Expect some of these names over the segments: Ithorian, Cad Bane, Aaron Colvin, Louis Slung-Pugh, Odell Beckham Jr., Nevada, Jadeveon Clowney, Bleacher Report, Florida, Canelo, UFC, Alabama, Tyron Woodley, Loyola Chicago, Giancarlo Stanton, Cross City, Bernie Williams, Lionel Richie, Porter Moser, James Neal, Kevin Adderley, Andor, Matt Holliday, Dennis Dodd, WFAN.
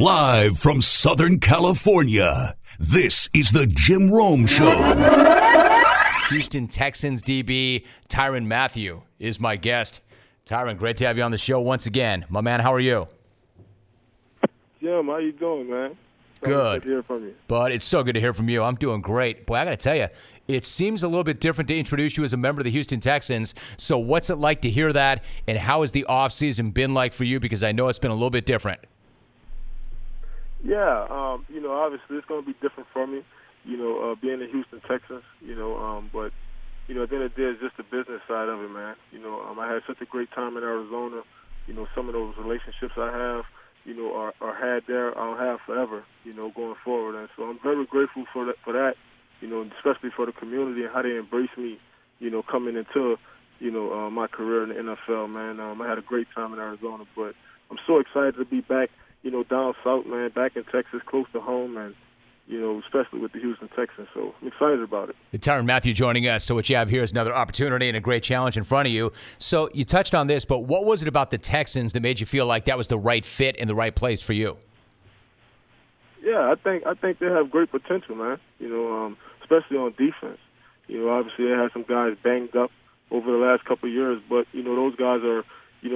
Live from Southern California, this is the Jim Rome Show. Houston Texans DB Tyrann Mathieu is my guest. Tyrann, great to have you on the show once again. My man, how are you? Jim, how you doing, man? Good to hear from you. But it's so good to hear from you. I'm doing great. Boy, I got to tell you, it seems a little bit different to introduce you as a member of the Houston Texans. So what's it like to hear that, and how has the offseason been like for you? Because I know it's been a little bit different. Yeah, obviously it's going to be different for me, being in Houston, Texas, but, at the end of the day, it's just the business side of it, man. I had such a great time in Arizona. Some of those relationships I have, are had there, I'll have forever, going forward. And so I'm very grateful for that, especially for the community and how they embrace me, coming into, my career in the NFL, man. I had a great time in Arizona, but I'm so excited to be back, down south, man, back in Texas, close to home, and, especially with the Houston Texans. So I'm excited about it. Tyrann Mathieu joining us. So what you have here is another opportunity and a great challenge in front of you. So you touched on this, but what was it about the Texans that made you feel like that was the right fit and the right place for you? Yeah, I think they have great potential, man, especially on defense. Obviously they had some guys banged up over the last couple of years, but, those guys are –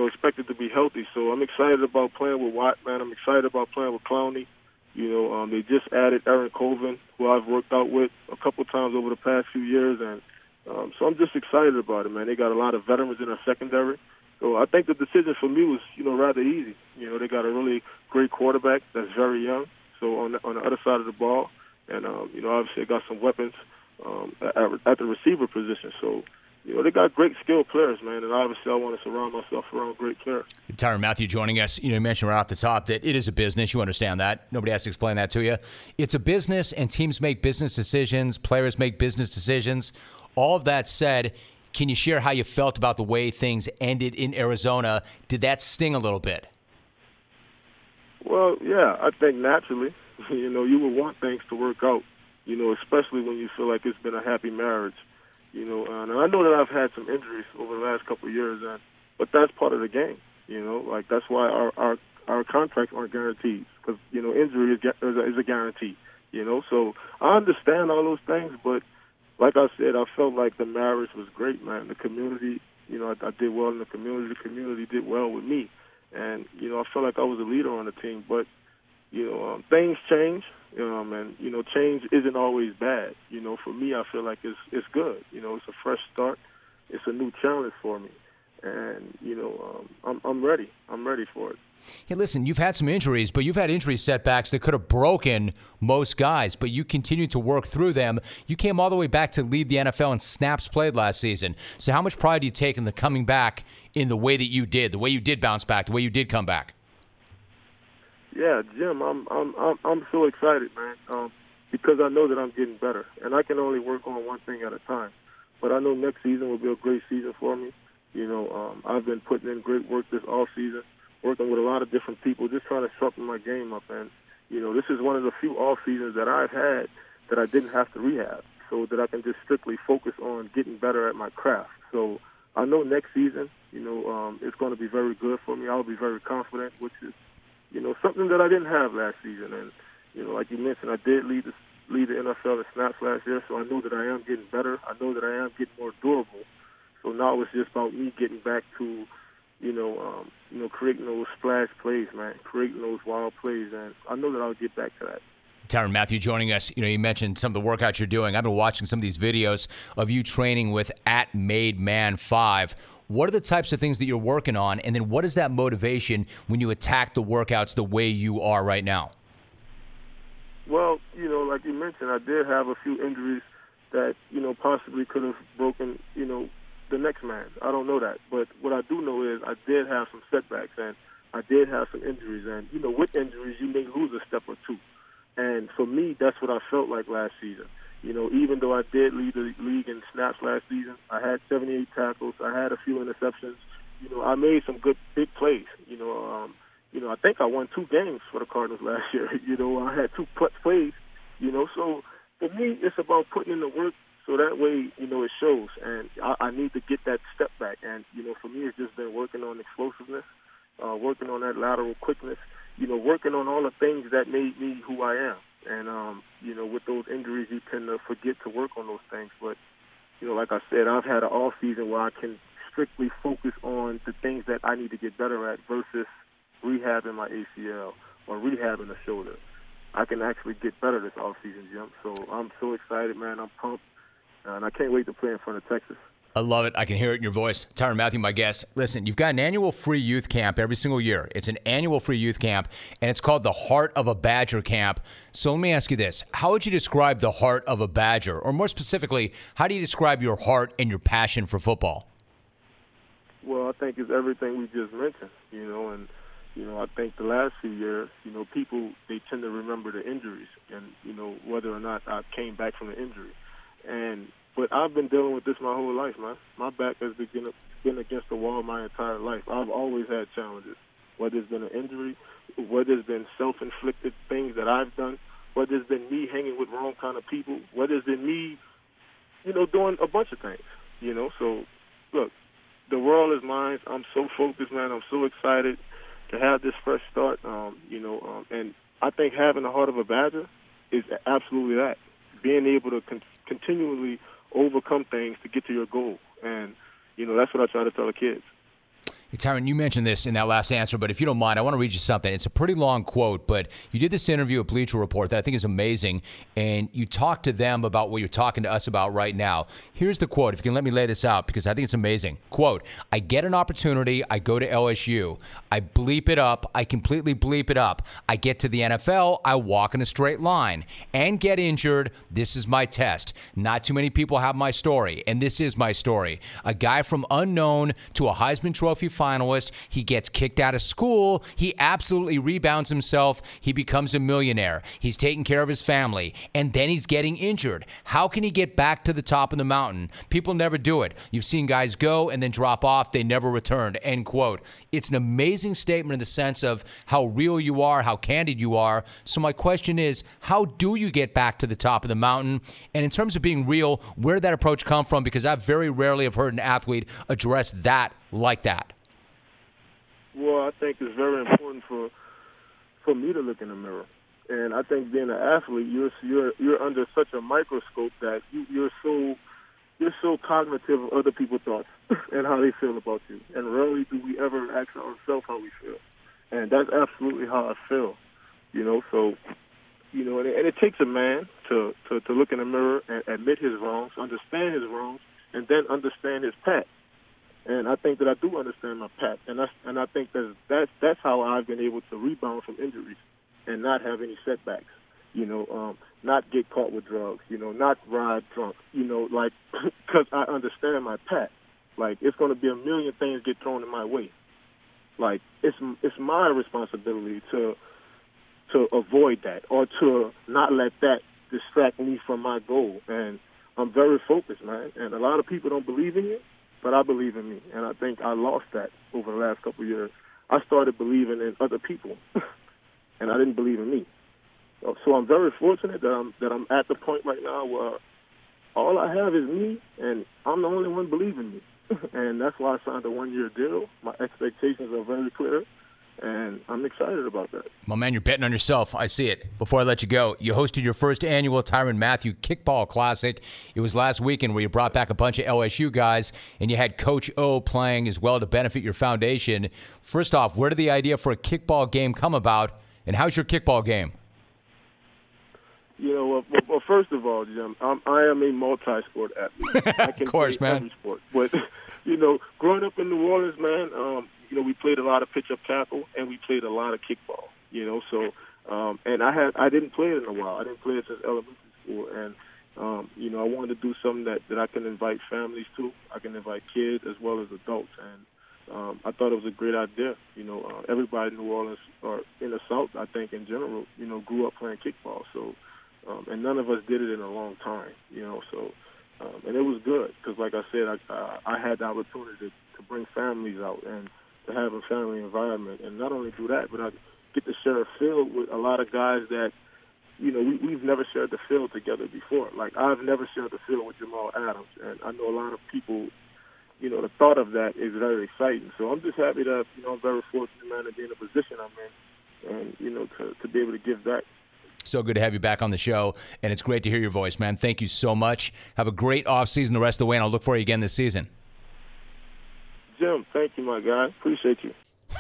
expected to be healthy. So I'm excited about playing with Watt, man. I'm excited about playing with Clowney. They just added Aaron Colvin, who I've worked out with a couple times over the past few years. And so I'm just excited about it, man. They got a lot of veterans in their secondary. So I think the decision for me was, rather easy. They got a really great quarterback that's very young. So on the other side of the ball. And, obviously they got some weapons at the receiver position. So, they got great skilled players, man, and obviously I want to surround myself around great players. Tyrann Mathieu joining us. You mentioned right off the top that it is a business. You understand that. Nobody has to explain that to you. It's a business, and teams make business decisions. Players make business decisions. All of that said, can you share how you felt about the way things ended in Arizona? Did that sting a little bit? Well, yeah, I think naturally, you would want things to work out, especially when you feel like it's been a happy marriage. And I know that I've had some injuries over the last couple of years, but that's part of the game. Like that's why our contracts aren't guaranteed because injury is a guarantee. So I understand all those things, but like I said, I felt like the marriage was great, man. The community, I did well in the community. The community did well with me, and I felt like I was a leader on the team. But things change. And, change isn't always bad. For me, I feel like it's good. It's a fresh start. It's a new challenge for me. And, I'm ready. I'm ready for it. Hey, listen, you've had some injuries, but you've had injury setbacks that could have broken most guys, but you continue to work through them. You came all the way back to lead the NFL in snaps played last season. So how much pride do you take in the coming back in the way that you did, bounce back, the way you did come back? Yeah, Jim, I'm so excited, man, because I know that I'm getting better, and I can only work on one thing at a time. But I know next season will be a great season for me. I've been putting in great work this off season, working with a lot of different people, just trying to sharpen my game up. And this is one of the few off seasons that I've had that I didn't have to rehab, so that I can just strictly focus on getting better at my craft. So I know next season, it's going to be very good for me. I'll be very confident, which is something that I didn't have last season. And, like you mentioned, I did lead the NFL in snaps last year, so I know that I am getting better. I know that I am getting more durable. So now it's just about me getting back to, creating those splash plays, man, creating those wild plays. And I know that I'll get back to that. Tyrann Mathieu joining us. You mentioned some of the workouts you're doing. I've been watching some of these videos of you training with @MadeMan5. What are the types of things that you're working on, and then what is that motivation when you attack the workouts the way you are right now? Well, like you mentioned, I did have a few injuries that, possibly could have broken, the next man. I don't know that. But what I do know is I did have some setbacks, and I did have some injuries. And, with injuries, you may lose a step or two. And for me, that's what I felt like last season. Even though I did lead the league in snaps last season, I had 78 tackles. I had a few interceptions. I made some good big plays. I think I won 2 games for the Cardinals last year. I had 2 clutch plays. So for me, it's about putting in the work so that way, it shows. And I need to get that step back. And, for me, it's just been working on explosiveness, working on that lateral quickness, you know, working on all the things that made me who I am. And, you know, with those injuries, you can forget to work on those things. But, you know, like I said, I've had an off season where I can strictly focus on the things that I need to get better at versus rehabbing my ACL or rehabbing the shoulder. I can actually get better this off season, Jim. So I'm so excited, man. I'm pumped. And I can't wait to play in front of Texas. I love it. I can hear it in your voice. Tyrann Mathieu, my guest. Listen, you've got an annual free youth camp every single year. It's an annual free youth camp, and it's called the Heart of a Badger Camp. So let me ask you this. How would you describe the heart of a Badger? Or more specifically, how do you describe your heart and your passion for football? Well, I think it's everything we just mentioned, you know, and, you know, I think the last few years, you know, people, they tend to remember the injuries and, you know, whether or not I came back from the injury. But I've been dealing with this my whole life, man. My back has been against the wall my entire life. I've always had challenges, whether it's been an injury, whether it's been self-inflicted things that I've done, whether it's been me hanging with wrong kind of people, whether it's been me, you know, doing a bunch of things, you know. So, look, the world is mine. I'm so focused, man. I'm so excited to have this fresh start, you know. And I think having the heart of a Badger is absolutely that, being able to continually overcome things to get to your goal. And, you know, that's what I try to tell the kids. Hey, Tyrann, you mentioned this in that last answer, but if you don't mind, I want to read you something. It's a pretty long quote, but you did this interview at Bleacher Report that I think is amazing, and you talked to them about what you're talking to us about right now. Here's the quote, if you can let me lay this out, because I think it's amazing. Quote, "I get an opportunity, I go to LSU. I bleep it up, I completely bleep it up. I get to the NFL, I walk in a straight line. And get injured, this is my test. Not too many people have my story, and this is my story. A guy from unknown to a Heisman Trophy finalist. He gets kicked out of school. He absolutely rebounds himself. He becomes a millionaire. He's taking care of his family. And then he's getting injured. How can he get back to the top of the mountain? People never do it. You've seen guys go and then drop off. They never returned." End quote. It's an amazing statement in the sense of how real you are, how candid you are. So my question is, how do you get back to the top of the mountain? And in terms of being real, where did that approach come from? Because I very rarely have heard an athlete address that like that. Well, I think it's very important for me to look in the mirror, and I think being an athlete, you're under such a microscope that you're so cognitive of other people's thoughts and how they feel about you, and rarely do we ever ask ourselves how we feel, and that's absolutely how I feel, you know. So, you know, and it takes a man to look in the mirror and admit his wrongs, understand his wrongs, and then understand his path. And I think that I do understand my path, and I think that's how I've been able to rebound from injuries and not have any setbacks, you know, not get caught with drugs, you know, not ride drunk, you know, like, because I understand my path. Like, it's going to be a million things get thrown in my way. Like, it's my responsibility to avoid that or to not let that distract me from my goal. And I'm very focused, man, and a lot of people don't believe in it. But I believe in me, and I think I lost that over the last couple of years. I started believing in other people, and I didn't believe in me. So I'm very fortunate that I'm at the point right now where all I have is me, and I'm the only one believing me. And that's why I signed a one-year deal. My expectations are very clear, and I'm excited about that. Well, man, you're betting on yourself. I see it. Before I let you go, you hosted your first annual Tyrann Mathieu Kickball Classic. It was last weekend where you brought back a bunch of LSU guys, and you had Coach O playing as well to benefit your foundation. First off, where did the idea for a kickball game come about, and how's your kickball game? You know, well, first of all, Jim, I am a multi-sport athlete. I can of course, play man. Every sport. But, you know, growing up in New Orleans, man, you know, we played a lot of pitch-up tackle, and we played a lot of kickball, you know. So, and I didn't play it in a while. I didn't play it since elementary school. And, you know, I wanted to do something that I can invite families to. I can invite kids as well as adults. And I thought it was a great idea. You know, everybody in New Orleans, or in the South, I think, in general, you know, grew up playing kickball. So, and none of us did it in a long time, you know. So, and it was good because, like I said, I had the opportunity to bring families out and to have a family environment. And not only do that, but I get to share a field with a lot of guys that, you know, we've never shared the field together before. Like, I've never shared the field with Jamal Adams, and I know a lot of people, you know, the thought of that is very exciting. So I'm just happy that, you know, I'm very fortunate, man, to be in the position I'm in and, you know, to be able to give back. So good to have you back on the show, and it's great to hear your voice, man. Thank you so much. Have a great offseason the rest of the way, and I'll look for you again this season. Jim, thank you, my guy. Appreciate you.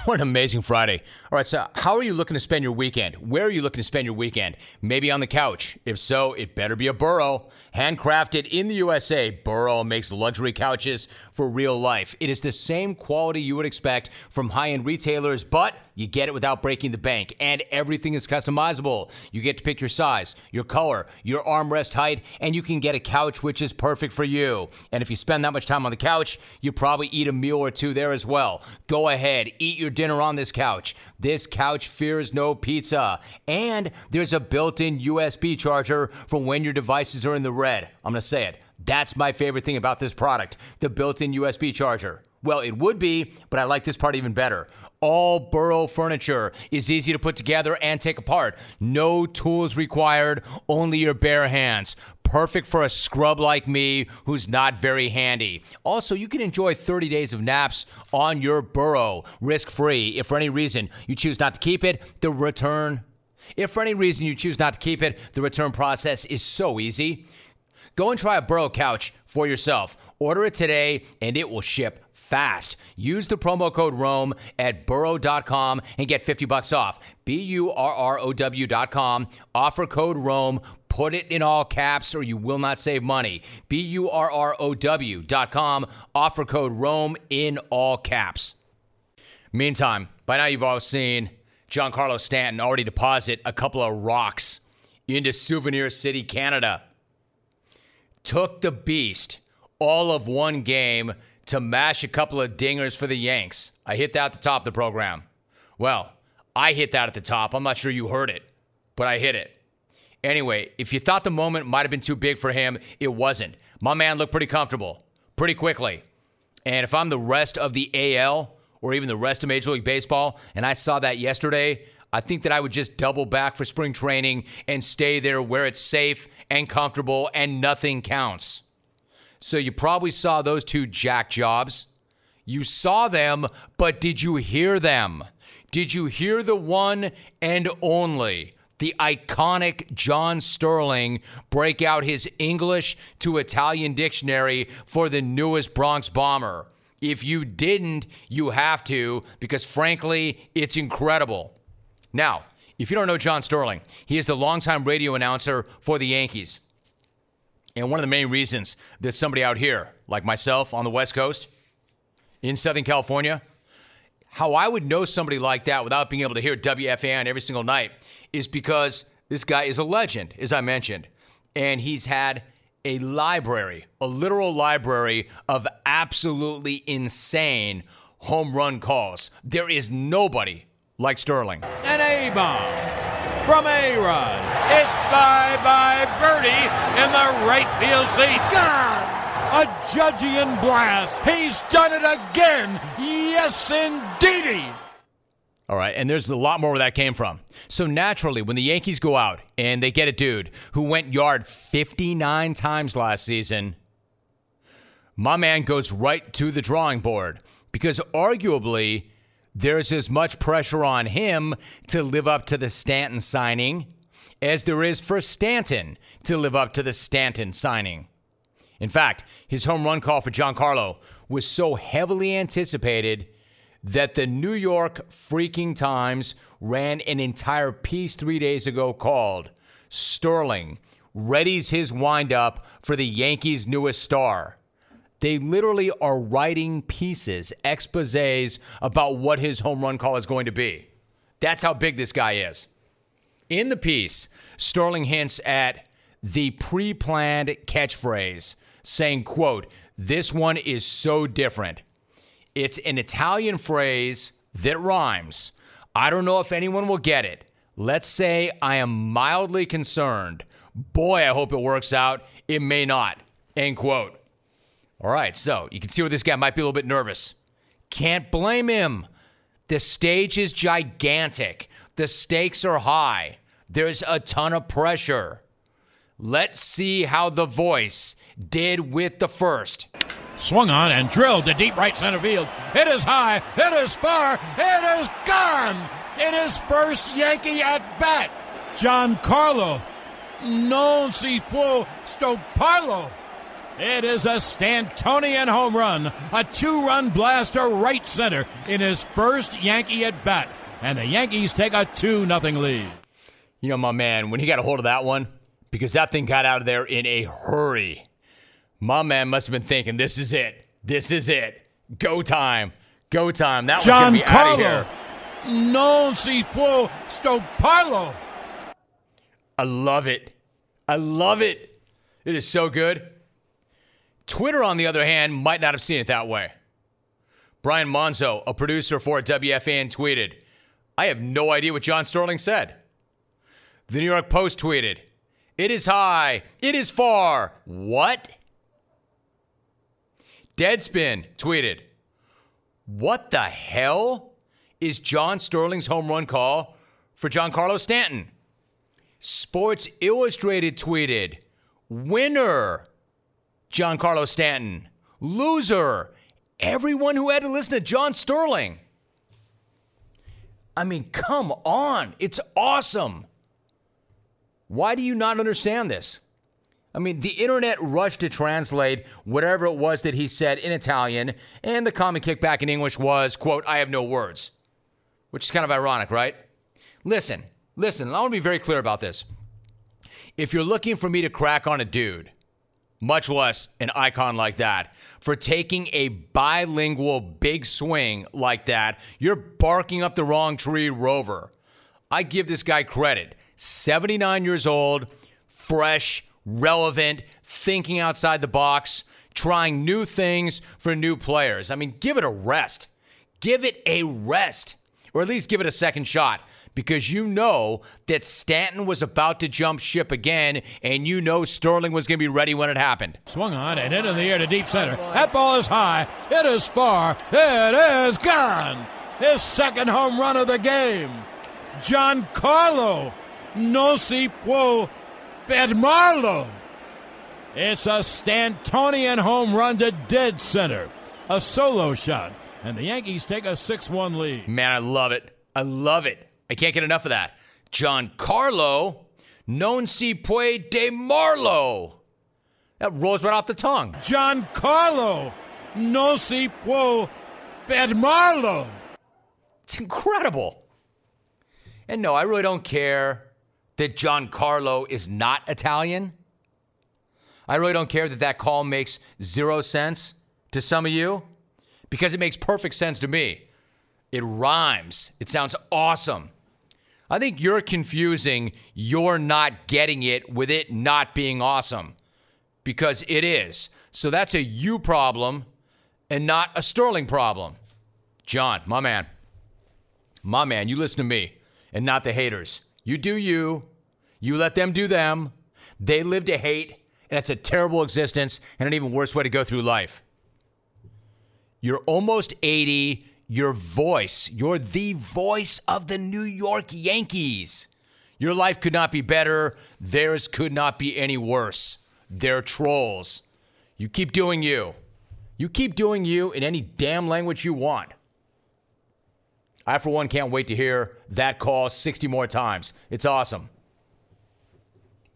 What an amazing Friday. All right, so how are you looking to spend your weekend? Where are you looking to spend your weekend? Maybe on the couch. If so, it better be a Burrow. Handcrafted in the USA, Burrow makes luxury couches for real life. It is the same quality you would expect from high-end retailers, but you get it without breaking the bank, and everything is customizable. You get to pick your size, your color, your armrest height, and you can get a couch which is perfect for you. And if you spend that much time on the couch, you probably eat a meal or two there as well. Go ahead, eat your dinner on this couch. This couch fears no pizza. And there's a built-in USB charger for when your devices are in the red. I'm going to say it. That's my favorite thing about this product, the built-in USB charger. Well, it would be, but I like this part even better. All Burrow furniture is easy to put together and take apart. No tools required, only your bare hands. Perfect for a scrub like me who's not very handy. Also, you can enjoy 30 days of naps on your Burrow, risk-free. If for any reason you choose not to keep it, the return process is so easy. Go and try a Burrow couch for yourself. Order it today, and it will ship fast. Use the promo code Rome at burrow.com and get $50 off. burrow.com. Offer code Rome. Put it in all caps or you will not save money. burrow.com. Offer code Rome in all caps. Meantime, by now you've all seen Giancarlo Stanton already deposit a couple of rocks into Souvenir City, Canada. Took the beast all of one game to mash a couple of dingers for the Yanks. I hit that at the top of the program. Well, I hit that at the top. I'm not sure you heard it, but I hit it. Anyway, if you thought the moment might have been too big for him, it wasn't. My man looked pretty comfortable, pretty quickly. And if I'm the rest of the AL or even the rest of Major League Baseball, and I saw that yesterday, I think that I would just double back for spring training and stay there where it's safe and comfortable and nothing counts. So you probably saw those two jack jobs. You saw them, but did you hear them? Did you hear the one and only, the iconic John Sterling, break out his English to Italian dictionary for the newest Bronx Bomber? If you didn't, you have to, because frankly, it's incredible. Now, if you don't know John Sterling, he is the longtime radio announcer for the Yankees. And one of the main reasons that somebody out here, like myself on the West Coast, in Southern California, how I would know somebody like that without being able to hear WFAN every single night is because this guy is a legend, as I mentioned. And he's had a library, a literal library of absolutely insane home run calls. There is nobody like Sterling. An A-bomb from A-Rod. It's bye-bye Birdie in the right field seat. God! A Judgean blast. He's done it again. Yes, indeedy. All right, and there's a lot more where that came from. So naturally, when the Yankees go out and they get a dude who went yard 59 times last season, my man goes right to the drawing board because arguably there's as much pressure on him to live up to the Stanton signing as there is for Stanton to live up to the Stanton signing. In fact, his home run call for Giancarlo was so heavily anticipated that the New York freaking Times ran an entire piece 3 days ago called "Sterling Readies His Windup for the Yankees' Newest Star." They literally are writing pieces, exposés about what his home run call is going to be. That's how big this guy is. In the piece, Sterling hints at the pre-planned catchphrase, saying, quote, "This one is so different. It's an Italian phrase that rhymes. I don't know if anyone will get it. Let's say I am mildly concerned. Boy, I hope it works out. It may not." End quote. All right, so you can see where this guy might be a little bit nervous. Can't blame him. The stage is gigantic. The stakes are high. There's a ton of pressure. Let's see how the voice did with the first. Swung on and drilled to deep right center field. It is high. It is far. It is gone. in his first Yankee at-bat. Giancarlo, non si può stopparlo. It is a Stantonian home run, a two-run blaster right center in his first Yankee at-bat. And the Yankees take a 2-0 lead. You know, my man, when he got a hold of that one, because that thing got out of there in a hurry, my man must have been thinking, this is it. This is it. Go time. Go time. That was going to be out of here. Non si può stopparlo. I love it. I love it. It is so good. Twitter, on the other hand, might not have seen it that way. Brian Monzo, a producer for WFAN, tweeted, I have no idea what John Sterling said. The New York Post tweeted, it is high. It is far. What? Deadspin tweeted, what the hell is John Sterling's home run call for Giancarlo Stanton? Sports Illustrated tweeted, winner Giancarlo Stanton, loser everyone who had to listen to John Sterling. I mean, come on. It's awesome. Why do you not understand this? I mean, the internet rushed to translate whatever it was that he said in Italian, and the common kickback in English was, quote, I have no words, which is kind of ironic, right? Listen, I want to be very clear about this. If you're looking for me to crack on a dude, much less an icon like that, for taking a bilingual big swing like that, you're barking up the wrong tree, Rover. I give this guy credit. 79 years old, fresh, relevant, thinking outside the box, trying new things for new players. I mean, give it a rest. Give it a rest. Or at least give it a second shot. Because you know that Stanton was about to jump ship again, and you know Sterling was going to be ready when it happened. Swung on and into the air to deep center. That ball is high. It is far. It is gone. His second home run of the game. Giancarlo. No si può fermarlo. It's a Stantonian home run to dead center. A solo shot. And the Yankees take a 6-1 lead. Man, I love it. I love it. I can't get enough of that. Giancarlo, non si può fermarlo. That rolls right off the tongue. Giancarlo, non si può fermarlo. It's incredible. And no, I really don't care that Giancarlo is not Italian. I really don't care that that call makes 0 sense to some of you, because it makes perfect sense to me. It rhymes. It sounds awesome. I think you're confusing you're not getting it with it not being awesome, because it is. So that's a you problem and not a Sterling problem. John, my man, you listen to me and not the haters. You do you. You let them do them. They live to hate, and it's a terrible existence and an even worse way to go through life. You're almost 80. Your voice. You're the voice of the New York Yankees. Your life could not be better. Theirs could not be any worse. They're trolls. You keep doing you. You keep doing you in any damn language you want. I, for one, can't wait to hear that call 60 more times. It's awesome.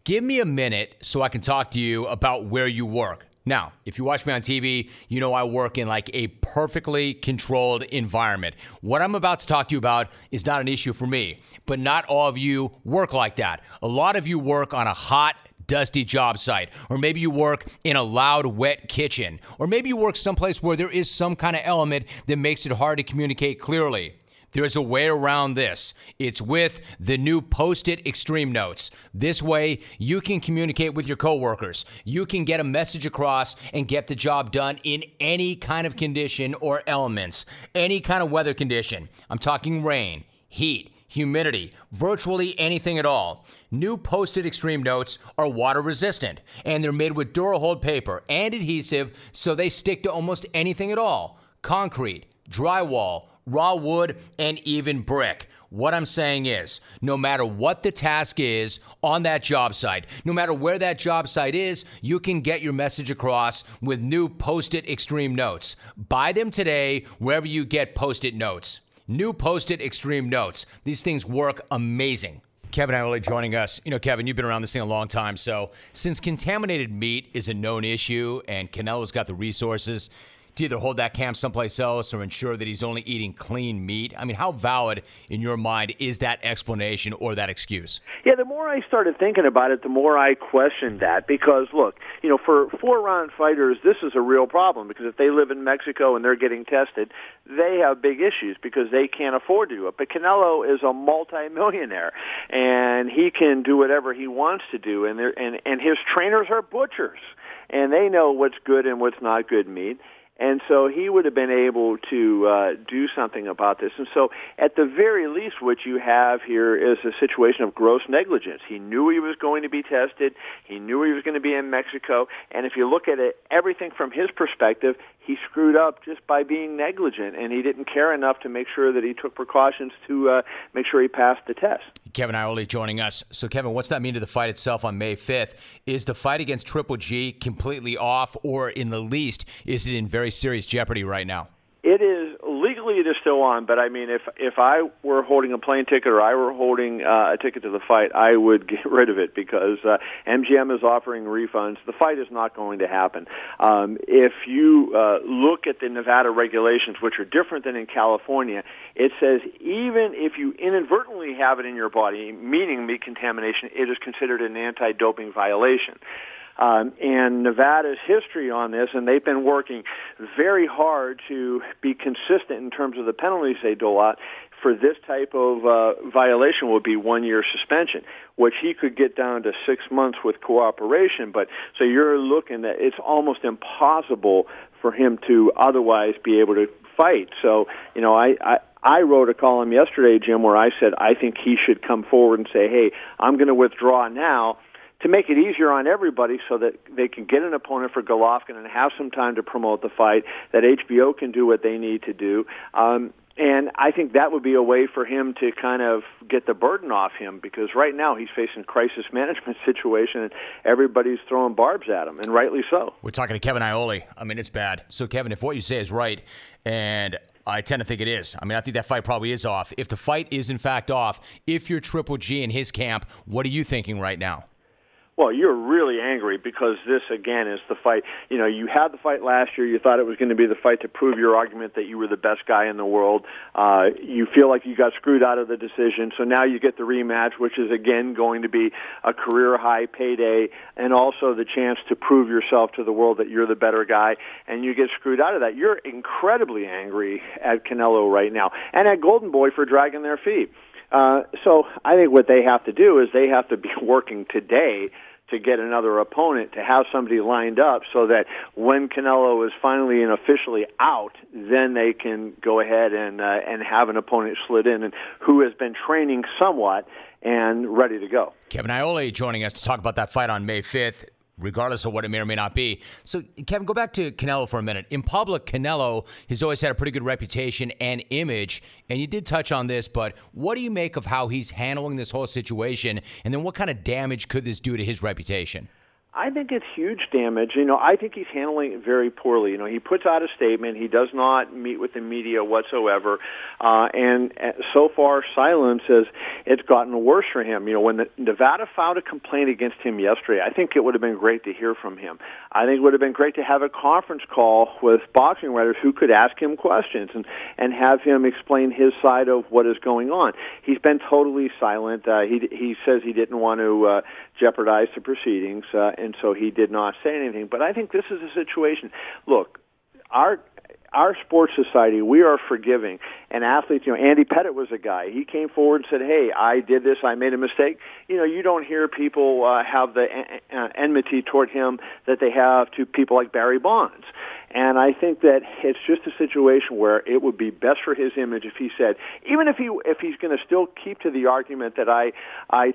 Give me a minute so I can talk to you about where you work. Now, if you watch me on TV, you know I work in like a perfectly controlled environment. What I'm about to talk to you about is not an issue for me, but not all of you work like that. A lot of you work on a hot, dusty job site, or maybe you work in a loud, wet kitchen, or maybe you work someplace where there is some kind of element that makes it hard to communicate clearly. There's a way around this. It's with the new Post-it Extreme Notes. This way, you can communicate with your coworkers. You can get a message across and get the job done in any kind of condition or elements, any kind of weather condition. I'm talking rain, heat, humidity, virtually anything at all. New Post-it Extreme Notes are water resistant, and they're made with DuraHold paper and adhesive, so they stick to almost anything at all. Concrete, drywall, raw wood, and even brick. What I'm saying is, no matter what the task is on that job site, no matter where that job site is, you can get your message across with new Post-it Extreme Notes. Buy them today wherever you get Post-it notes. New Post-it Extreme Notes. These things work amazing. Kevin Adderley joining us. You know, Kevin, you've been around this thing a long time. So since contaminated meat is a known issue and Canelo's got the resources to either hold that camp someplace else or ensure that he's only eating clean meat, I mean, how valid in your mind is that explanation or that excuse? Yeah, the more I started thinking about it, the more I questioned that because, look, you know, for four-round fighters, this is a real problem because if they live in Mexico and they're getting tested, they have big issues because they can't afford to do it. But Canelo is a multimillionaire, and he can do whatever he wants to do, and his trainers are butchers, and they know what's good and what's not good meat. And so he would have been able to do something about this. And so at the very least, what you have here is a situation of gross negligence. He knew he was going to be tested. He knew he was going to be in Mexico. And if you look at it, everything from his perspective, he screwed up just by being negligent, and he didn't care enough to make sure that he took precautions to make sure he passed the test. Kevin Ioli joining us. So, Kevin, what's that mean to the fight itself on May 5th? Is the fight against Triple G completely off, or in the least, is it in very serious jeopardy right now? It is. Legally, it is still on, but I mean, if I were holding a plane ticket or I were holding a ticket to the fight, I would get rid of it because MGM is offering refunds. The fight is not going to happen. If you look at the Nevada regulations, which are different than in California, it says even if you inadvertently have it in your body, meaning meat contamination, it is considered an anti-doping violation. And Nevada's history on this, and they've been working very hard to be consistent in terms of the penalties they dole out, for this type of violation would be 1 year suspension, which he could get down to 6 months with cooperation. But so you're looking at it's almost impossible for him to otherwise be able to fight. So, you know, I wrote a column yesterday, Jim, where I said I think he should come forward and say, hey, I'm going to withdraw now, to make it easier on everybody so that they can get an opponent for Golovkin and have some time to promote the fight, that HBO can do what they need to do. And I think that would be a way for him to kind of get the burden off him because right now he's facing a crisis management situation and everybody's throwing barbs at him, and rightly so. We're talking to Kevin Ioli. I mean, it's bad. So, Kevin, if what you say is right, and I tend to think it is. I mean, I think that fight probably is off. If the fight is, in fact, off, if you're Triple G in his camp, what are you thinking right now? Well, you're really angry because this, again, is the fight. You know, you had the fight last year. You thought it was going to be the fight to prove your argument that you were the best guy in the world. You feel like you got screwed out of the decision. So now you get the rematch, which is, again, going to be a career-high payday and also the chance to prove yourself to the world that you're the better guy, and you get screwed out of that. You're incredibly angry at Canelo right now and at Golden Boy for dragging their feet. So I think what they have to do is they have to be working today to get another opponent, to have somebody lined up so that when Canelo is finally and officially out, then they can go ahead and have an opponent slid in and who has been training somewhat and ready to go. Kevin Ioli joining us to talk about that fight on May 5th. Regardless of what it may or may not be. So, Kevin, go back to Canelo for a minute. In public, Canelo has always had a pretty good reputation and image, and you did touch on this, but what do you make of how he's handling this whole situation, and then what kind of damage could this do to his reputation? I think it's huge damage. You know, I think he's handling it very poorly. You know, he puts out a statement. He does not meet with the media whatsoever. And so far, silence has it's gotten worse for him. You know, when the Nevada filed a complaint against him yesterday, I think it would have been great to hear from him. I think it would have been great to have a conference call with boxing writers who could ask him questions and have him explain his side of what is going on. He's been totally silent. He says he didn't want to jeopardize the proceedings. And so he did not say anything. But I think this is a situation. Look, our sports society, we are forgiving. And athletes, you know, Andy Pettit was a guy. He came forward and said, hey, I did this. I made a mistake. You know, you don't hear people have the enmity toward him that they have to people like Barry Bonds. And I think that it's just a situation where it would be best for his image if he said, even if he's going to still keep to the argument that I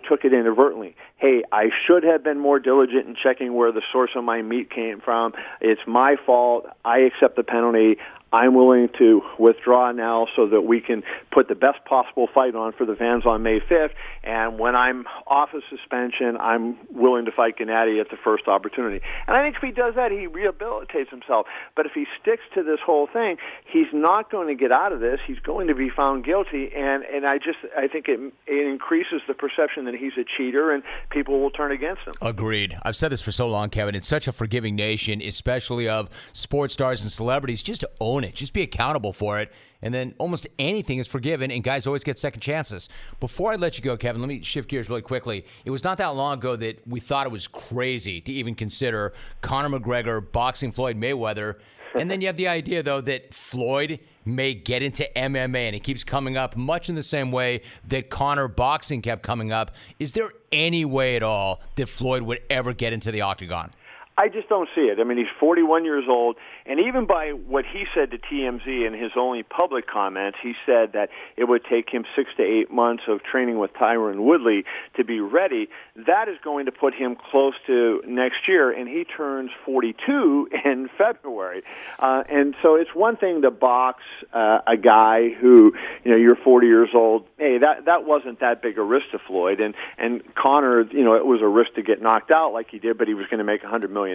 took it inadvertently, hey, I should have been more diligent in checking where the source of my meat came from. It's my fault. I accept the penalty. I'm willing to withdraw now so that we can put the best possible fight on for the fans on May 5th. And when I'm off of suspension, I'm willing to fight Gennady at the first opportunity. And I think if he does that, he rehabilitates himself. But if he sticks to this whole thing, he's not going to get out of this. He's going to be found guilty. And I think it increases the perception that he's a cheater and people will turn against him. Agreed. I've said this for so long, Kevin. It's such a forgiving nation, especially of sports stars and celebrities. Just to own it. Just be accountable for it. And then almost anything is forgiven, and guys always get second chances. Before I let you go, Kevin, let me shift gears really quickly. It was not that long ago that we thought it was crazy to even consider Conor McGregor boxing Floyd Mayweather. And then you have the idea, though, that Floyd may get into MMA, and it keeps coming up much in the same way that Conor boxing kept coming up. Is there any way at all that Floyd would ever get into the octagon? I just don't see it. I mean, he's 41 years old, and even by what he said to TMZ in his only public comments, he said that it would take him 6 to 8 months of training with Tyron Woodley to be ready. That is going to put him close to next year, and he turns 42 in February. And so it's one thing to box a guy who, you know, you're 40 years old. Hey, that wasn't that big a risk to Floyd. And Conor, you know, it was a risk to get knocked out like he did, but he was going to make $100 million.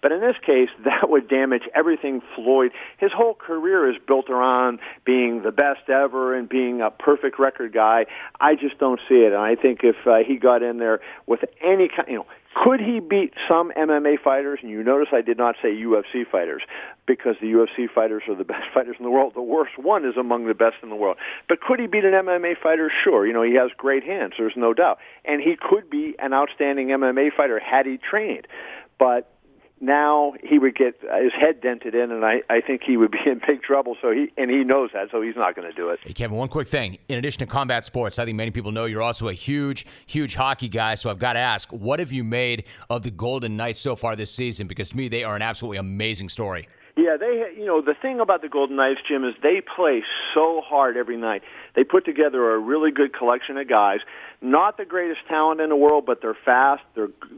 But in this case, that would damage everything Floyd. His whole career is built around being the best ever and being a perfect record guy. I just don't see it. And I think if he got in there with any kind, you know, could he beat some MMA fighters? And you notice I did not say UFC fighters, because the UFC fighters are the best fighters in the world. The worst one is among the best in the world. But could he beat an MMA fighter? Sure. You know, he has great hands. There's no doubt. And he could be an outstanding MMA fighter had he trained. But now he would get his head dented in, and I think he would be in big trouble. And he knows that, so he's not going to do it. Hey, Kevin, one quick thing. In addition to combat sports, I think many people know you're also a huge, huge hockey guy. So I've got to ask, what have you made of the Golden Knights so far this season? Because to me, they are an absolutely amazing story. Yeah, the thing about the Golden Knights, Jim, is they play so hard every night. They put together a really good collection of guys. Not the greatest talent in the world, but they're fast.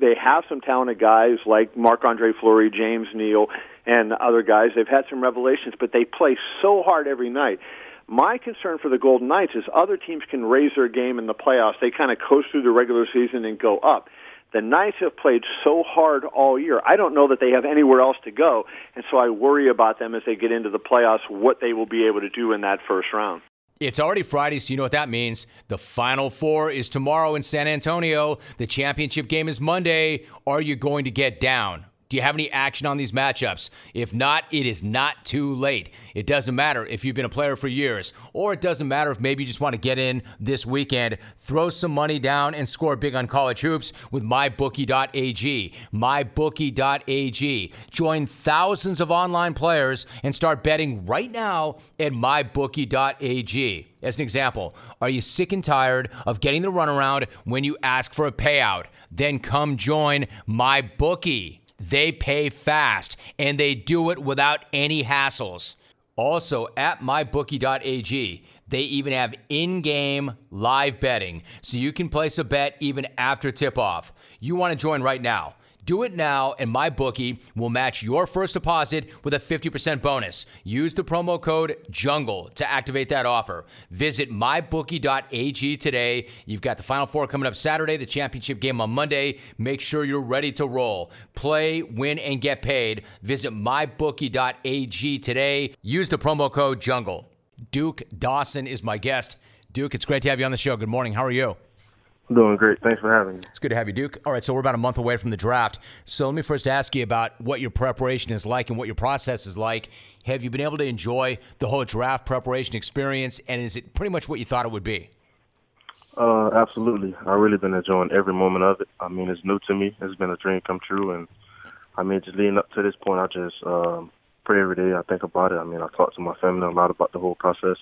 They have some talented guys like Marc-Andre Fleury, James Neal, and other guys. They've had some revelations, but they play so hard every night. My concern for the Golden Knights is other teams can raise their game in the playoffs. They kind of coast through the regular season and go up. The Knights have played so hard all year. I don't know that they have anywhere else to go, and so I worry about them as they get into the playoffs, what they will be able to do in that first round. It's already Friday, so you know what that means. The Final Four is tomorrow in San Antonio. The championship game is Monday. Are you going to get down? Do you have any action on these matchups? If not, it is not too late. It doesn't matter if you've been a player for years, or it doesn't matter if maybe you just want to get in this weekend. Throw some money down and score big on college hoops with MyBookie.ag. MyBookie.ag. Join thousands of online players and start betting right now at MyBookie.ag. As an example, are you sick and tired of getting the runaround when you ask for a payout? Then come join MyBookie. They pay fast, and they do it without any hassles. Also, at mybookie.ag, they even have in-game live betting, so you can place a bet even after tip-off. You want to join right now. Do it now, and MyBookie will match your first deposit with a 50% bonus. Use the promo code JUNGLE to activate that offer. Visit MyBookie.ag today. You've got the Final Four coming up Saturday, the championship game on Monday. Make sure you're ready to roll. Play, win, and get paid. Visit MyBookie.ag today. Use the promo code JUNGLE. Duke Dawson is my guest. Duke, it's great to have you on the show. Good morning. How are you? I'm doing great. Thanks for having me. It's good to have you, Duke. All right, so we're about a month away from the draft. So let me first ask you about what your preparation is like and what your process is like. Have you been able to enjoy the whole draft preparation experience, and is it pretty much what you thought it would be? Absolutely. I've really been enjoying every moment of it. I mean, it's new to me. It's been a dream come true, and I mean, just leading up to this point, I just pray every day. I think about it. I mean, I talk to my family a lot about the whole process.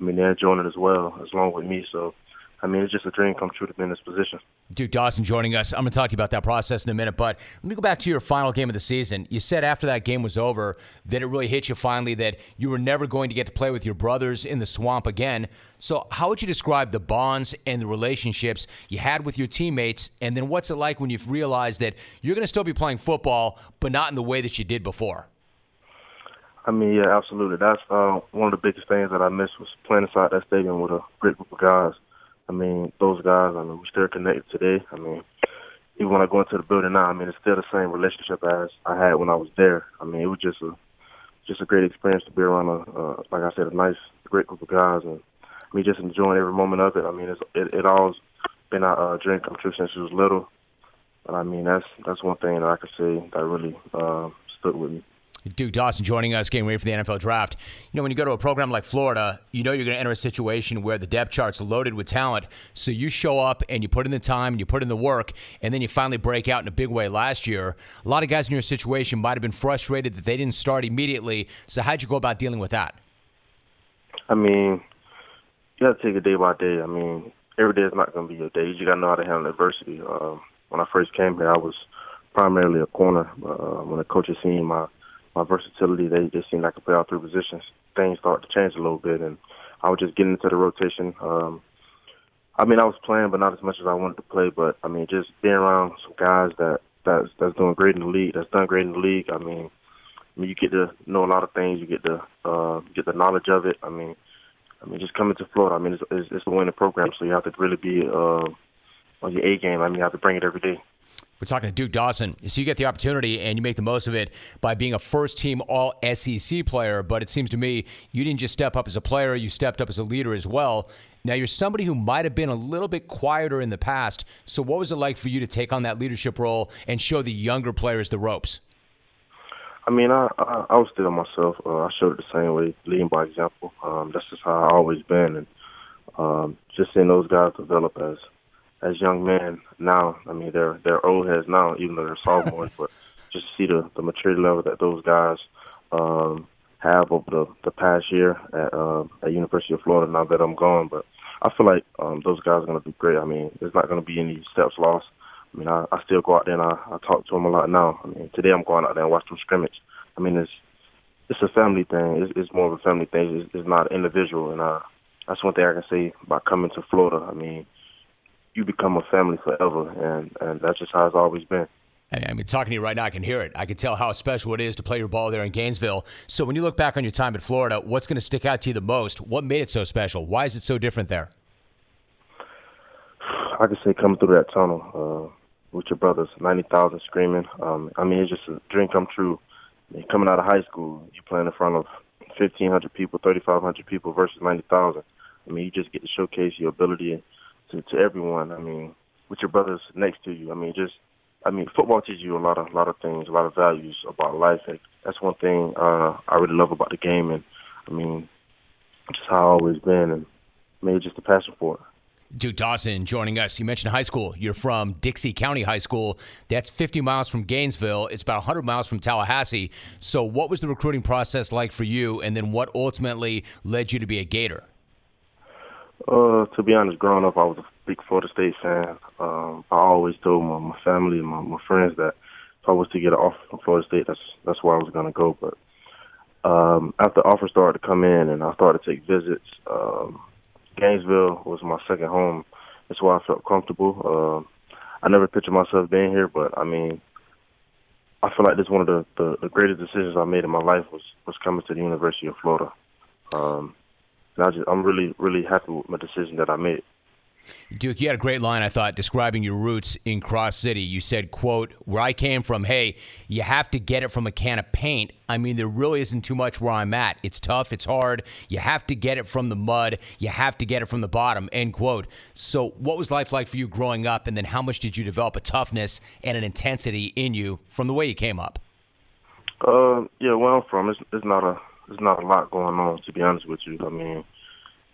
I mean, they're enjoying it as well, as long with me, so I mean, it's just a dream come true to be in this position. Duke Dawson joining us. I'm going to talk to you about that process in a minute, but let me go back to your final game of the season. You said after that game was over that it really hit you finally that you were never going to get to play with your brothers in the swamp again. So how would you describe the bonds and the relationships you had with your teammates, and then what's it like when you've realized that you're going to still be playing football but not in the way that you did before? I mean, yeah, absolutely. That's one of the biggest things that I missed was playing inside that stadium with a great group of guys. I mean, those guys, I mean, we're still connected today. I mean, even when I go into the building now, I mean, it's still the same relationship as I had when I was there. I mean, it was just a great experience to be around, like I said, a nice, great group of guys. And I mean, just enjoying every moment of it. I mean, it always been our dream come true since she was little. And I mean, that's one thing that I could say that really stood with me. Duke Dawson joining us, getting ready for the NFL draft. You know, when you go to a program like Florida, you know you're going to enter a situation where the depth chart's loaded with talent. So you show up and you put in the time and you put in the work, and then you finally break out in a big way last year. A lot of guys in your situation might have been frustrated that they didn't start immediately. So how'd you go about dealing with that? I mean, you got to take it day by day. I mean, every day is not going to be your day. You just got to know how to handle adversity. When I first came here, I was primarily a corner. When the coaches seen my versatility, they just seemed like I could play all three positions. Things started to change a little bit, and I was just getting into the rotation. I mean, I was playing, but not as much as I wanted to play. But, I mean, just being around some guys that's doing great in the league, that's done great in the league, I mean you get to know a lot of things. You get the knowledge of it. I mean, just coming to Florida, I mean, it's a winning program, so you have to really be on your A game. I mean, you have to bring it every day. We're talking to Duke Dawson. So you get the opportunity and you make the most of it by being a first-team All-SEC player, but it seems to me you didn't just step up as a player, you stepped up as a leader as well. Now, you're somebody who might have been a little bit quieter in the past, so what was it like for you to take on that leadership role and show the younger players the ropes? I mean, I was still myself. I showed it the same way, leading by example. That's just how I've always been. And just seeing those guys develop as young men now, I mean, they're old heads now, even though they're sophomores, but just to see the maturity level that those guys have over the past year at University of Florida, now that I'm gone. But I feel like those guys are going to be great. I mean, there's not going to be any steps lost. I mean, I still go out there and I talk to them a lot now. I mean, today I'm going out there and watching them scrimmage. I mean, it's a family thing. It's more of a family thing. It's not individual. And that's one thing I can say about coming to Florida. I mean, you become a family forever, and that's just how it's always been. I mean, talking to you right now, I can hear it. I can tell how special it is to play your ball there in Gainesville. So when you look back on your time in Florida, what's going to stick out to you the most? What made it so special? Why is it so different there? I could say coming through that tunnel with your brothers, 90,000 screaming. I mean, it's just a dream come true. I mean, coming out of high school, you're playing in front of 1,500 people, 3,500 people versus 90,000. I mean, you just get to showcase your ability to everyone. I mean, with your brothers next to you. I mean, football teaches you a lot of things, a lot of values about life, and that's one thing I really love about the game. And I mean, just how I've always been, and maybe just the passion for it. Duke Dawson joining us. You mentioned high school. You're from Dixie County High School. That's 50 miles from Gainesville. It's about 100 miles from Tallahassee. So what was the recruiting process like for you, and then what ultimately led you to be a Gator? To be honest, growing up, I was a big Florida State fan. I always told my family and my friends that if I was to get an offer from Florida State, that's where I was going to go. But after offers started to come in and I started to take visits, Gainesville was my second home. That's why I felt comfortable. I never pictured myself being here, but I mean, I feel like this is one of the greatest decisions I made in my life was coming to the University of Florida. And I'm really, really happy with my decision that I made. Duke, you had a great line, I thought, describing your roots in Cross City. You said, quote, where I came from, hey, you have to get it from a can of paint. I mean, there really isn't too much where I'm at. It's tough. It's hard. You have to get it from the mud. You have to get it from the bottom, end quote. So what was life like for you growing up, and then how much did you develop a toughness and an intensity in you from the way you came up? Yeah, where I'm from, there's not a lot going on, to be honest with you. I mean,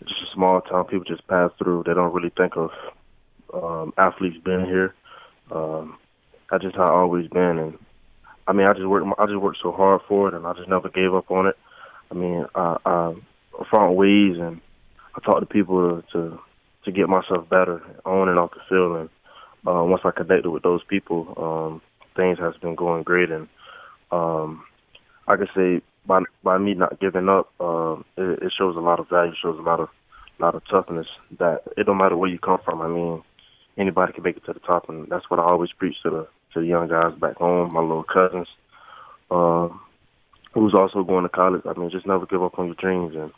it's just a small town. People just pass through. They don't really think of athletes being here. That's just how I've always been. And I mean, I just worked so hard for it, and I just never gave up on it. I mean, I found ways, and I talked to people to get myself better on and off the field. And once I connected with those people, things has been going great. And I could say, by me not giving up, it shows a lot of value, shows a lot of toughness, that it don't matter where you come from. I mean, anybody can make it to the top, and that's what I always preach to the young guys back home, my little cousins. who's also going to college. I mean, just never give up on your dreams. And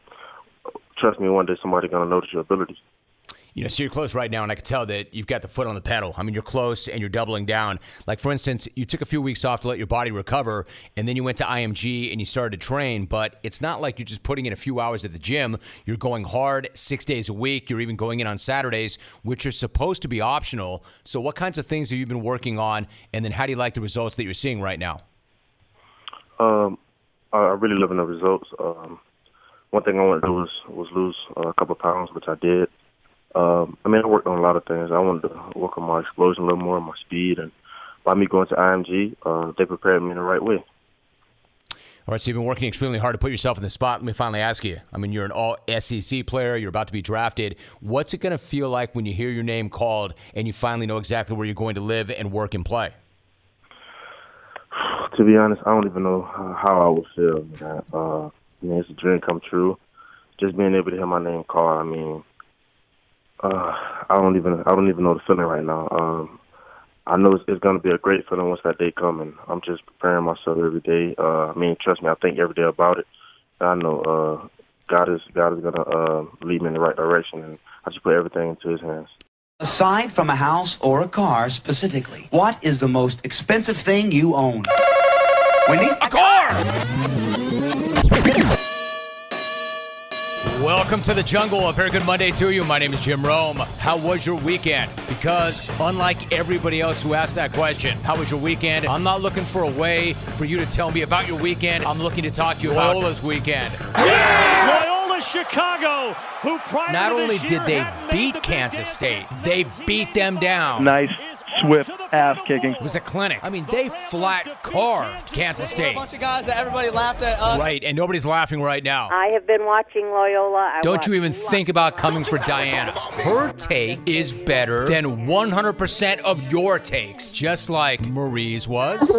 trust me, one day somebody's going to notice your ability. You know, so you're close right now, and I can tell that you've got the foot on the pedal. I mean, you're close, and you're doubling down. Like, for instance, you took a few weeks off to let your body recover, and then you went to IMG, and you started to train. But it's not like you're just putting in a few hours at the gym. You're going hard 6 days a week. You're even going in on Saturdays, which are supposed to be optional. So what kinds of things have you been working on, and then how do you like the results that you're seeing right now? I really love in the results. One thing I wanted to do was lose a couple of pounds, which I did. I mean, I worked on a lot of things. I wanted to work on my explosion a little more, my speed, and by me going to IMG, they prepared me in the right way. All right, so you've been working extremely hard to put yourself in the spot. Let me finally ask you. I mean, you're an All-SEC player. You're about to be drafted. What's it going to feel like when you hear your name called and you finally know exactly where you're going to live and work and play? To be honest, I don't even know how I would feel, man. Man, it's a dream come true. Just being able to hear my name called, I mean, I don't even know the feeling right now. I know it's going to be a great feeling once that day comes, and I'm just preparing myself every day. I mean, trust me, I think every day about it. I know God is going to lead me in the right direction, and I just put everything into His hands. Aside from a house or a car specifically, what is the most expensive thing you own? Wendy? A car! Welcome to the jungle. A very good Monday to you. My name is Jim Rome. How was your weekend? Because unlike everybody else who asked that question, how was your weekend? I'm not looking for a way for you to tell me about your weekend. I'm looking to talk to you about Loyola's weekend. Yeah! Loyola Chicago, who prior not to this only did they beat Kansas State, they beat them down. Nice. Swift ass kicking. It was a clinic. I mean, they flat carved Kansas State. A bunch of guys that everybody laughed at us. Right, and nobody's laughing right now. I have been watching Loyola. Don't you even think about Cummings for Diana. Her take is better than 100% of your takes. Just like Marie's was.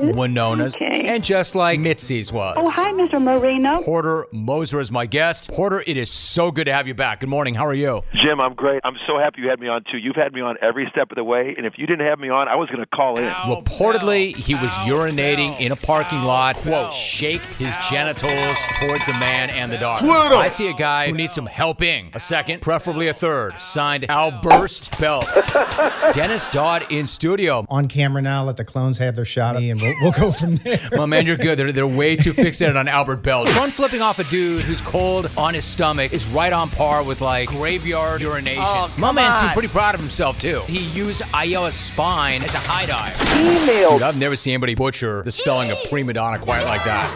Winona's. Okay. And just like Mitzi's was. Oh, hi, Mr. Marino. Porter Moser is my guest. Porter, it is so good to have you back. Good morning. How are you? Jim, I'm great. I'm so happy you had me on, too. You've had me on every step of the way. And if you didn't have me on, I was going to call in. Reportedly, he was urinating in a parking lot, quote, shaked his genitals towards the man and the dog. Twitter. I see a guy who needs some helping. A second, preferably a third. Signed, Alburst Bell. Dennis Dodd in studio. On camera now, let the clones have their shot at me, and we'll go from there. My man, you're good. They're way too fixated on Albert Bell. One flipping off a dude who's cold on his stomach is right on par with, like, graveyard urination. Oh, my man seemed pretty proud of himself, too. He used Ayala's spine as a high dive. Dude, I've never seen anybody butcher the spelling of prima donna quite like that.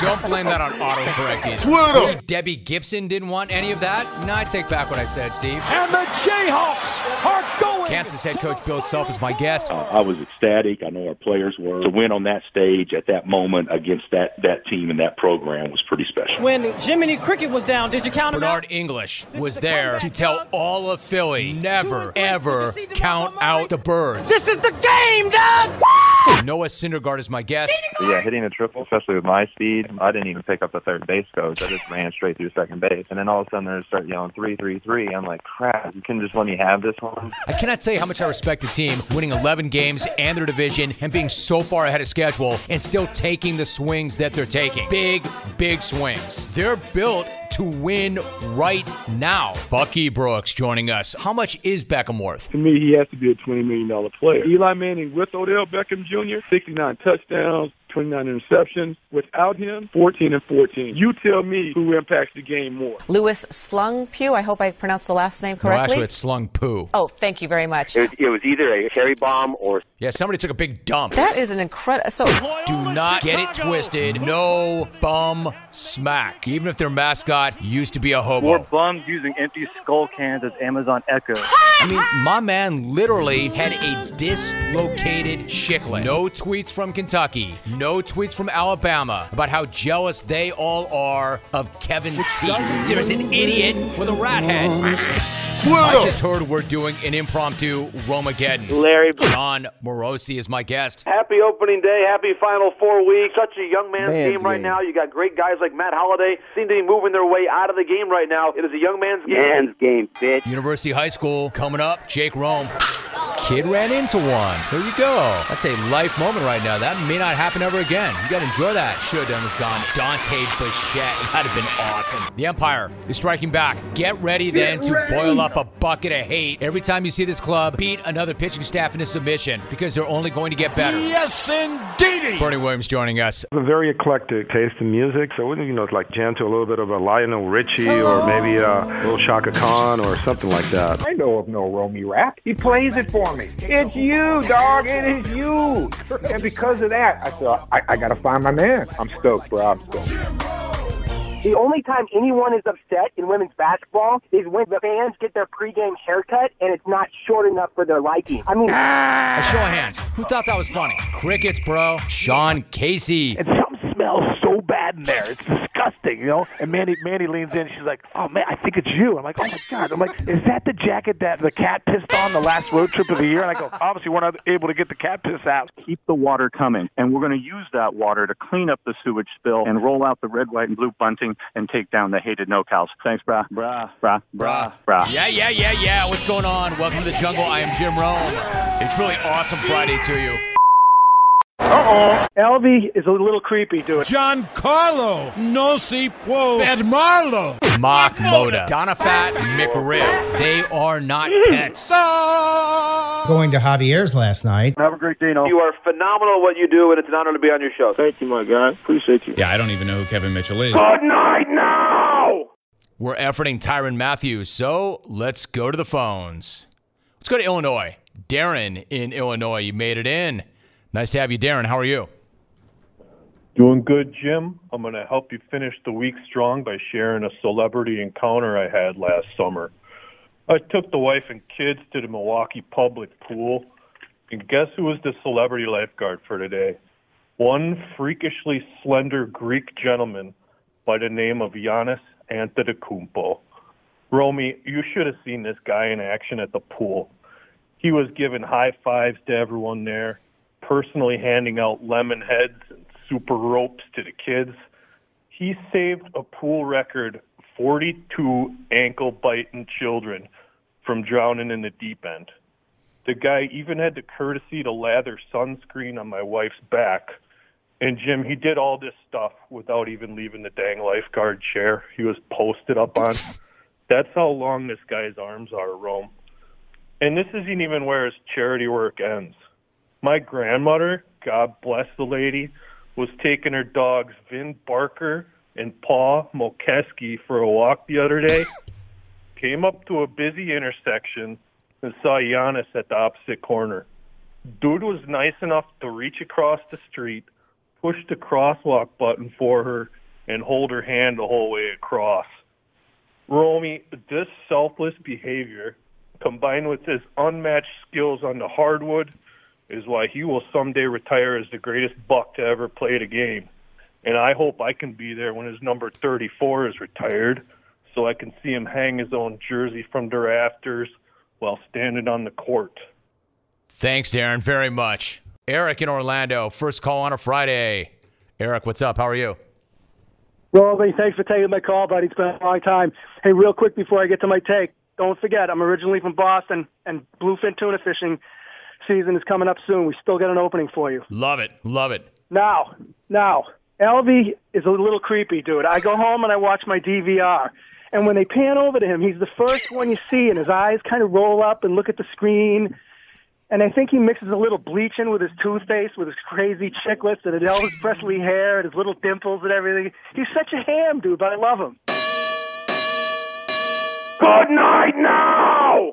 Don't blame that on autocorrect. Twitter. Debbie Gibson didn't want any of that. No, I take back what I said, Steve. And the Jayhawks are going. Kansas head coach Bill Self is my guest. I was ecstatic. I know our players were. To win on that stage at that moment against that team and that program was pretty special. When Jiminy Cricket was down, did you count him out? Bernard English was there to tell all of Philly never, ever count out the birds. This is the game, dog! Woo! Noah Syndergaard is my guest. Yeah, hitting a triple, especially with my speed. I didn't even pick up the third base coach. I just ran straight through second base. And then all of a sudden, they start yelling, 3-3-3. I'm like, crap, you couldn't just let me have this one? I cannot tell you how much I respect the team, winning 11 games and their division and being so far ahead of schedule and still taking the swings that they're taking. Big, big swings. They're built to win right now. Bucky Brooks joining us. How much is Beckham worth? To me, he has to be a $20 million player. Eli Manning with Odell Beckham Jr., 69 touchdowns, 29 interceptions. Without him, 14-14. You tell me who impacts the game more. Louis Slung-Pugh. I hope I pronounced the last name correctly. No, actually, it's Slung-Pugh. Oh, thank you very much. It was either a cherry bomb or... Yeah, somebody took a big dump. That is an incredible... So... Do not get it twisted. No bum smack. Even if their mascot used to be a hobo. More bums using empty skull cans as Amazon Echo. I mean, my man literally had a dislocated shiklet. No tweets from Kentucky. No tweets from Alabama about how jealous they all are of Kevin's teeth. There's an idiot with a rat head. I just heard we're doing an impromptu Romageddon. Larry. John Morosi is my guest. Happy opening day. Happy Final 4 week. Such a young man's game right now. You got great guys like Matt Holliday. Seem to be moving their way out of the game right now. It is a young man's game. Man's game, bitch. University High School coming up. Jake Rome. kid ran into one. There you go. That's a life moment right now. That may not happen ever again. You gotta enjoy that. Showdown is gone. Dante Bichette. That'd have been awesome. The umpire is striking back. Get ready then to boil up a bucket of hate. Every time you see this club beat another pitching staff in a submission, because they're only going to get better. Yes, indeedy. Bernie Williams joining us. A very eclectic taste in music. So, you know, it's like jam to a little bit of a Lionel Richie or maybe a little Chaka Khan or something like that. I know of no Romy rap. He plays it for me. It's you, dog. It is you. And because of that, I thought, I got to find my man. I'm stoked, bro. I'm stoked. The only time anyone is upset in women's basketball is when the fans get their pregame haircut and it's not short enough for their liking. I mean, a show of hands. Who thought that was funny? Crickets, bro. Sean Casey. And something smells so bad in there. It's disgusting, you know? And Mandy leans in. She's like, oh, man, I think it's you. I'm like, oh, my God. I'm like, is that the jacket that the cat pissed on the last road trip of the year? And I go, obviously, we're not able to get the cat piss out. Keep the water coming. And we're going to use that water to clean up the sewage spill and roll out the red, white, and blue bunting and take down the hated no-cows. Thanks, brah. Brah. Brah. Brah. Brah. Yeah. What's going on? Welcome to the jungle. I am Jim Rome. It's really awesome Friday to you. Uh-oh. Alvy is a little creepy, dude. Giancarlo Nocipo Edmarlo. Mock Moda. Donafat McRib. They are not pets. Going to Javier's last night. Have a great day, Noel. You are phenomenal at what you do, and it's an honor to be on your show. Thank you, my guy. Appreciate you. Yeah, I don't even know who Kevin Mitchell is. Good night now! We're efforting Tyrann Mathieu, so let's go to the phones. Let's go to Illinois. Darren in Illinois, you made it in. Nice to have you, Darren. How are you? Doing good, Jim. I'm going to help you finish the week strong by sharing a celebrity encounter I had last summer. I took the wife and kids to the Milwaukee public pool, and guess who was the celebrity lifeguard for today? One freakishly slender Greek gentleman by the name of Giannis Antetokounmpo. Romy, you should have seen this guy in action at the pool. He was giving high fives to everyone there, personally handing out lemon heads and super ropes to the kids. He saved a pool record 42 ankle-biting children from drowning in the deep end. The guy even had the courtesy to lather sunscreen on my wife's back. And, Jim, he did all this stuff without even leaving the dang lifeguard chair he was posted up on. That's how long this guy's arms are, Rome. And this isn't even where his charity work ends. My grandmother, God bless the lady, was taking her dogs Vin Barker and Paul Molkeski for a walk the other day, came up to a busy intersection, and saw Giannis at the opposite corner. Dude was nice enough to reach across the street, push the crosswalk button for her, and hold her hand the whole way across. Romy, this selfless behavior, combined with his unmatched skills on the hardwood, is why he will someday retire as the greatest buck to ever play the game. And I hope I can be there when his number 34 is retired, so I can see him hang his own jersey from the rafters while standing on the court. Thanks, Darren, very much. Eric in Orlando, first call on a Friday. Eric, what's up? How are you? Roby, thanks for taking my call, buddy. It's been a long time. Hey, real quick before I get to my take, don't forget, I'm originally from Boston, and bluefin tuna fishing season is coming up soon. We still got an opening for you. Love it. Love it. Now, Alvy is a little creepy, dude. I go home and I watch my DVR. And when they pan over to him, he's the first one you see, and his eyes kind of roll up and look at the screen. And I think he mixes a little bleach in with his toothpaste, with his crazy chiclets and his Elvis Presley hair and his little dimples and everything. He's such a ham, dude, but I love him. Good night now!